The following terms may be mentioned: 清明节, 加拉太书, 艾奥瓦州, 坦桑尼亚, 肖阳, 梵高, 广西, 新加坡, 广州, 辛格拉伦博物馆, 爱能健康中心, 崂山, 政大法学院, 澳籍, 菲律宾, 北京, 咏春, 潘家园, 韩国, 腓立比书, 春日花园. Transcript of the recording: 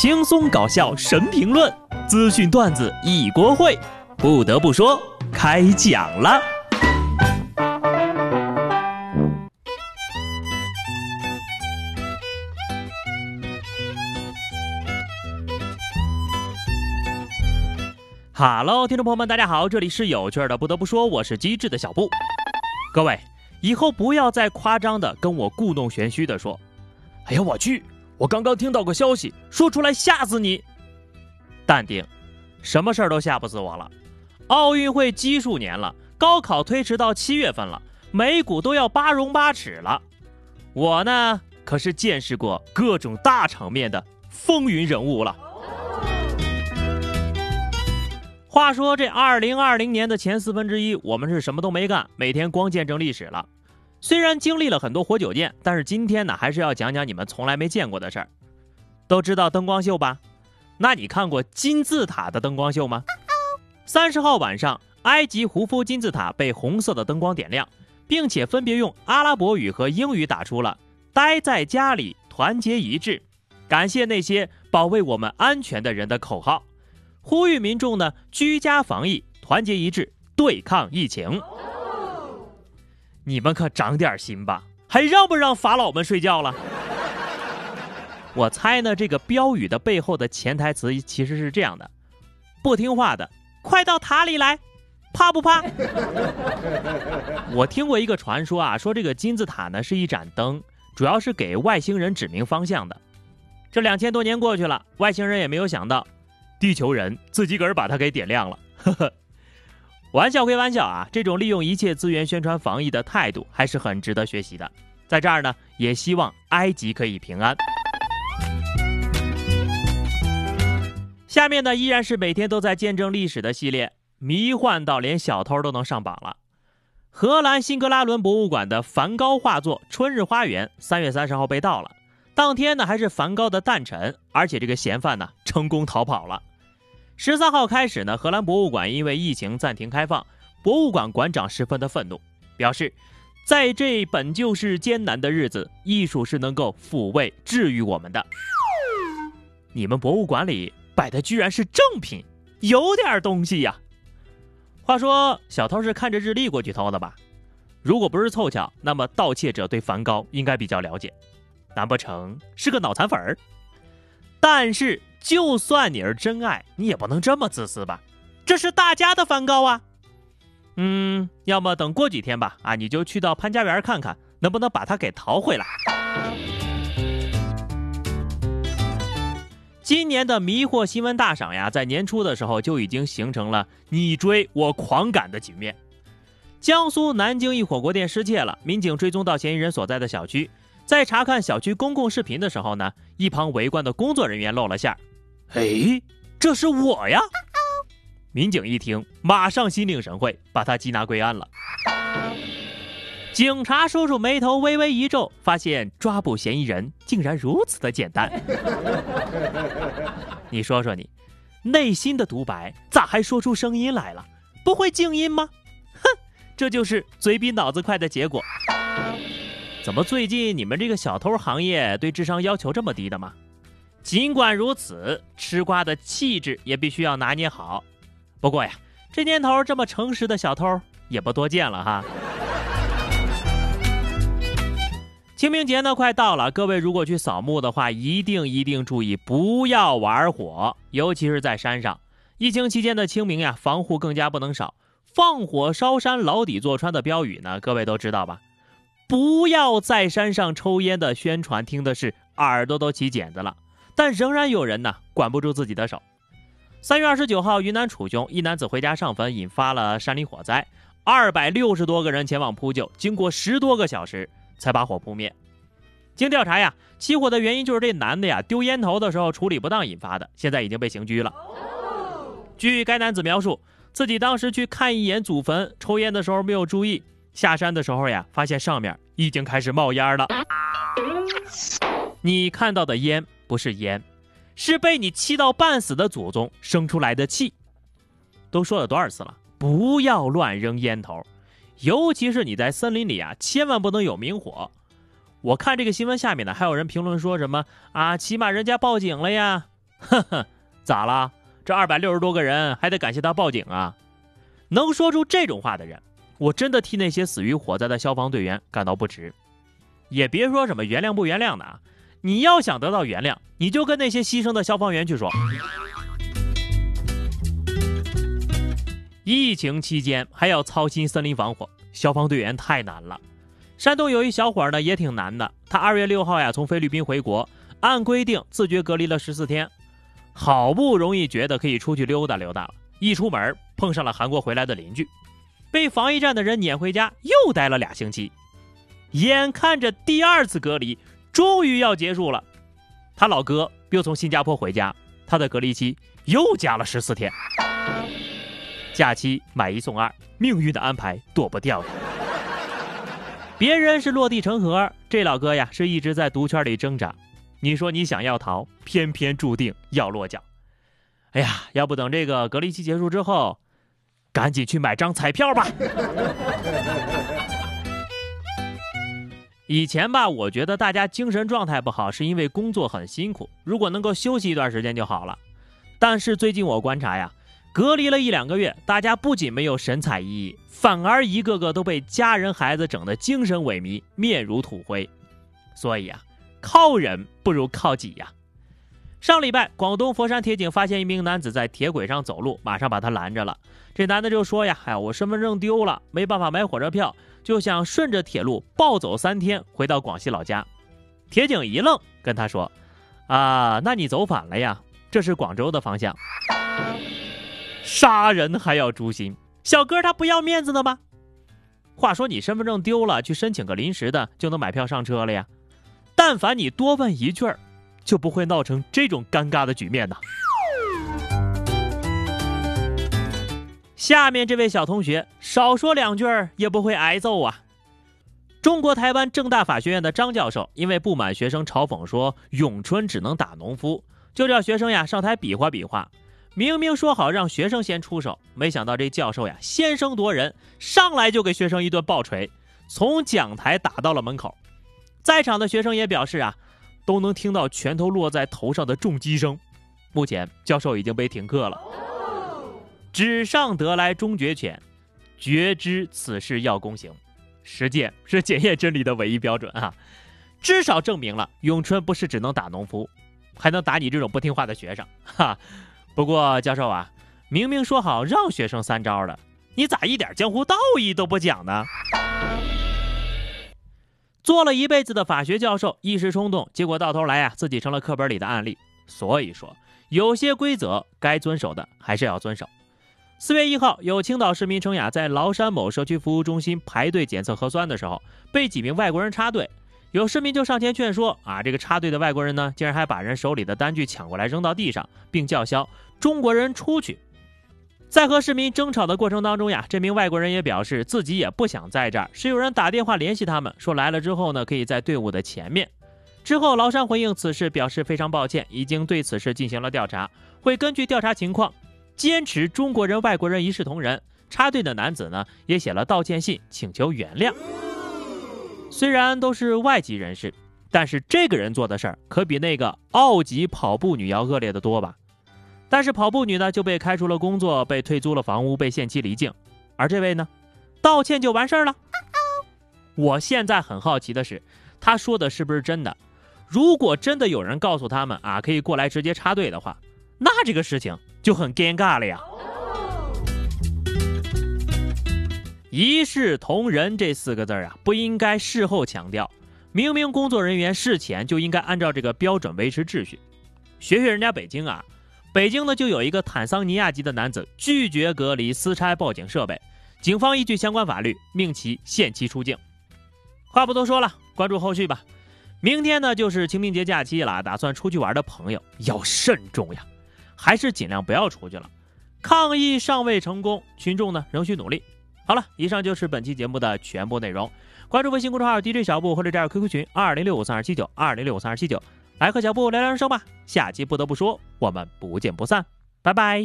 轻松搞笑神评论，资讯段子一锅烩。不得不说，开讲了。哈喽，听众朋友们，大家好，这里是有趣的。不得不说，我是机智的小布。各位，以后不要再夸张的跟我故弄玄虚的说，哎呀，我去。我刚刚听到个消息，说出来吓死你。淡定，什么事儿都吓不死我了。奥运会基数年了，高考推迟到7月份了，美股都要8荣8耻了。我呢，可是见识过各种大场面的风云人物了。话说这2020年的前1/4，我们是什么都没干，每天光见证历史了。虽然经历了很多活久见，但是今天呢，还是要讲讲你们从来没见过的事儿。都知道灯光秀吧？那你看过金字塔的灯光秀吗？30号晚上，埃及胡夫金字塔被红色的灯光点亮，并且分别用阿拉伯语和英语打出了“待在家里，团结一致，感谢那些保卫我们安全的人”的口号，呼吁民众呢居家防疫，团结一致，对抗疫情。你们可长点心吧，还让不让法老们睡觉了？我猜呢，这个标语的背后的潜台词其实是这样的：不听话的，快到塔里来，怕不怕？我听过一个传说啊，说这个金字塔呢是一盏灯，主要是给外星人指明方向的。这2000多年过去了，外星人也没有想到，地球人自己个儿把它给点亮了，呵呵。玩笑归玩笑啊，这种利用一切资源宣传防疫的态度还是很值得学习的。在这儿呢，也希望埃及可以平安。下面呢，依然是每天都在见证历史的系列，迷幻到连小偷都能上榜了。荷兰辛格拉伦博物馆的梵高画作《春日花园》3月30号被盗了，当天呢还是梵高的诞辰，而且这个嫌犯呢成功逃跑了。13号开始呢，荷兰博物馆因为疫情暂停开放，博物馆馆长十分的愤怒，表示在这本就是艰难的日子，艺术是能够抚慰治愈我们的。你们博物馆里摆的居然是正品，有点东西呀。话说小偷是看着日历过去偷的吧？如果不是凑巧，那么盗窃者对梵高应该比较了解，难不成是个脑残粉儿？但是就算你是真爱，你也不能这么自私吧？这是大家的梵高啊。要么等过几天吧，啊，你就去到潘家园看看，能不能把它给淘回来。今年的迷惑新闻大赏呀，在年初的时候就已经形成了你追我狂赶的局面。江苏南京一火锅店失窃了，民警追踪到嫌疑人所在的小区，在查看小区公共视频的时候呢，一旁围观的工作人员露了馅儿。哎，这是我呀！民警一听，马上心领神会，把他缉拿归案了。警察叔叔眉头微微一皱，发现抓捕嫌疑人竟然如此的简单。你说说你，内心的独白咋还说出声音来了？不会静音吗？哼，这就是嘴比脑子快的结果。怎么最近你们这个小偷行业对智商要求这么低的吗？尽管如此，吃瓜的气质也必须要拿捏好。不过呀，这年头这么诚实的小偷也不多见了哈。清明节呢快到了，各位如果去扫墓的话，一定注意不要玩火，尤其是在山上。疫情期间的清明呀，防护更加不能少。放火烧山牢底坐穿的标语呢，各位都知道吧？不要在山上抽烟的宣传听的是耳朵都起茧子了，但仍然有人呢管不住自己的手。3月29号，云南楚雄一男子回家上坟，引发了山林火灾，260多个人前往扑救，经过10多个小时才把火扑灭。经调查呀，起火的原因就是这男的呀丢烟头的时候处理不当引发的，现在已经被刑拘了。据该男子描述，自己当时去看一眼祖坟，抽烟的时候没有注意，下山的时候呀，发现上面已经开始冒烟了。你看到的烟不是烟，是被你气到半死的祖宗生出来的气。都说了多少次了，不要乱扔烟头，尤其是你在森林里啊，千万不能有明火。我看这个新闻下面呢，还有人评论说什么啊，起码人家报警了呀。哼哼，咋啦？这260多个人还得感谢他报警啊！能说出这种话的人，我真的替那些死于火灾的消防队员感到不值。也别说什么原谅不原谅的啊，你要想得到原谅，你就跟那些牺牲的消防员去说。疫情期间还要操心森林防火，消防队员太难了。山东有一小伙呢也挺难的，他2月6号呀从菲律宾回国，按规定自觉隔离了14天，好不容易觉得可以出去溜达溜达了，一出门碰上了韩国回来的邻居，被防疫站的人撵回家，又待了2星期。眼看着第2次隔离终于要结束了，他老哥又从新加坡回家，他的隔离期又加了14天。假期买1送2，命运的安排躲不掉呀。别人是落地成盒，这老哥呀是一直在毒圈里挣扎。你说你想要逃，偏偏注定要落脚。哎呀，要不等这个隔离期结束之后，赶紧去买张彩票吧。以前吧，我觉得大家精神状态不好是因为工作很辛苦，如果能够休息一段时间就好了。但是最近我观察呀，隔离了1-2个月，大家不仅没有神采奕奕，反而一个个都被家人孩子整得精神萎靡，面如土灰。所以啊，靠人不如靠己呀。上礼拜广东佛山铁警发现一名男子在铁轨上走路，马上把他拦着了。这男的就说呀，我身份证丢了，没办法买火车票，就想顺着铁路暴走3天回到广西老家。铁警一愣，跟他说啊，那你走反了呀，这是广州的方向。杀人还要诛心，小哥他不要面子的吗？话说你身份证丢了，去申请个临时的就能买票上车了呀。但凡你多问一句，就不会闹成这种尴尬的局面呢。下面这位小同学少说2句也不会挨揍啊。中国台湾政大法学院的张教授因为不满学生嘲讽说咏春只能打农夫，就叫学生呀上台比划比划。明明说好让学生先出手，没想到这教授呀先声夺人，上来就给学生一顿暴锤，从讲台打到了门口。在场的学生也表示啊，都能听到拳头落在头上的重击声。目前教授已经被停课了。纸上得来终觉浅，觉知此事要躬行。实践是检验真理的唯一标准啊！至少证明了咏春不是只能打农夫，还能打你这种不听话的学生哈。不过教授啊，明明说好让学生3招的，你咋一点江湖道义都不讲呢？做了一辈子的法学教授，一时冲动，结果到头来啊，自己成了课本里的案例。所以说，有些规则该遵守的还是要遵守。4月1号，有青岛市民程雅在崂山某社区服务中心排队检测核酸的时候，被几名外国人插队。有市民就上前劝说啊，这个插队的外国人呢，竟然还把人手里的单据抢过来扔到地上，并叫嚣中国人出去。在和市民争吵的过程当中呀，这名外国人也表示自己也不想在这儿，是有人打电话联系他们，说来了之后呢，可以在队伍的前面。之后崂山回应此事，表示非常抱歉，已经对此事进行了调查，会根据调查情况，坚持中国人外国人一视同仁。插队的男子呢，也写了道歉信，请求原谅。虽然都是外籍人士，但是这个人做的事儿可比那个澳籍跑步女要恶劣的多吧。但是跑步女呢就被开除了工作，被退租了房屋，被限期离境，而这位呢道歉就完事儿了。我现在很好奇的是，他说的是不是真的？如果真的有人告诉他们啊可以过来直接插队的话，那这个事情就很尴尬了呀。一视同仁这4个字啊，不应该事后强调，明明工作人员事前就应该按照这个标准维持秩序。学学人家北京啊，北京呢就有一个坦桑尼亚籍的男子拒绝隔离，私拆报警设备，警方依据相关法律命其限期出境。话不多说了，关注后续吧。明天呢就是清明节假期了，打算出去玩的朋友要慎重呀，还是尽量不要出去了。抗疫尚未成功，群众呢仍需努力。好了，以上就是本期节目的全部内容。关注微信公众号 DJ 小布，或者加入 QQ 群20653279 20653279，来和小布聊聊人生吧。下期不得不说，我们不见不散，拜拜。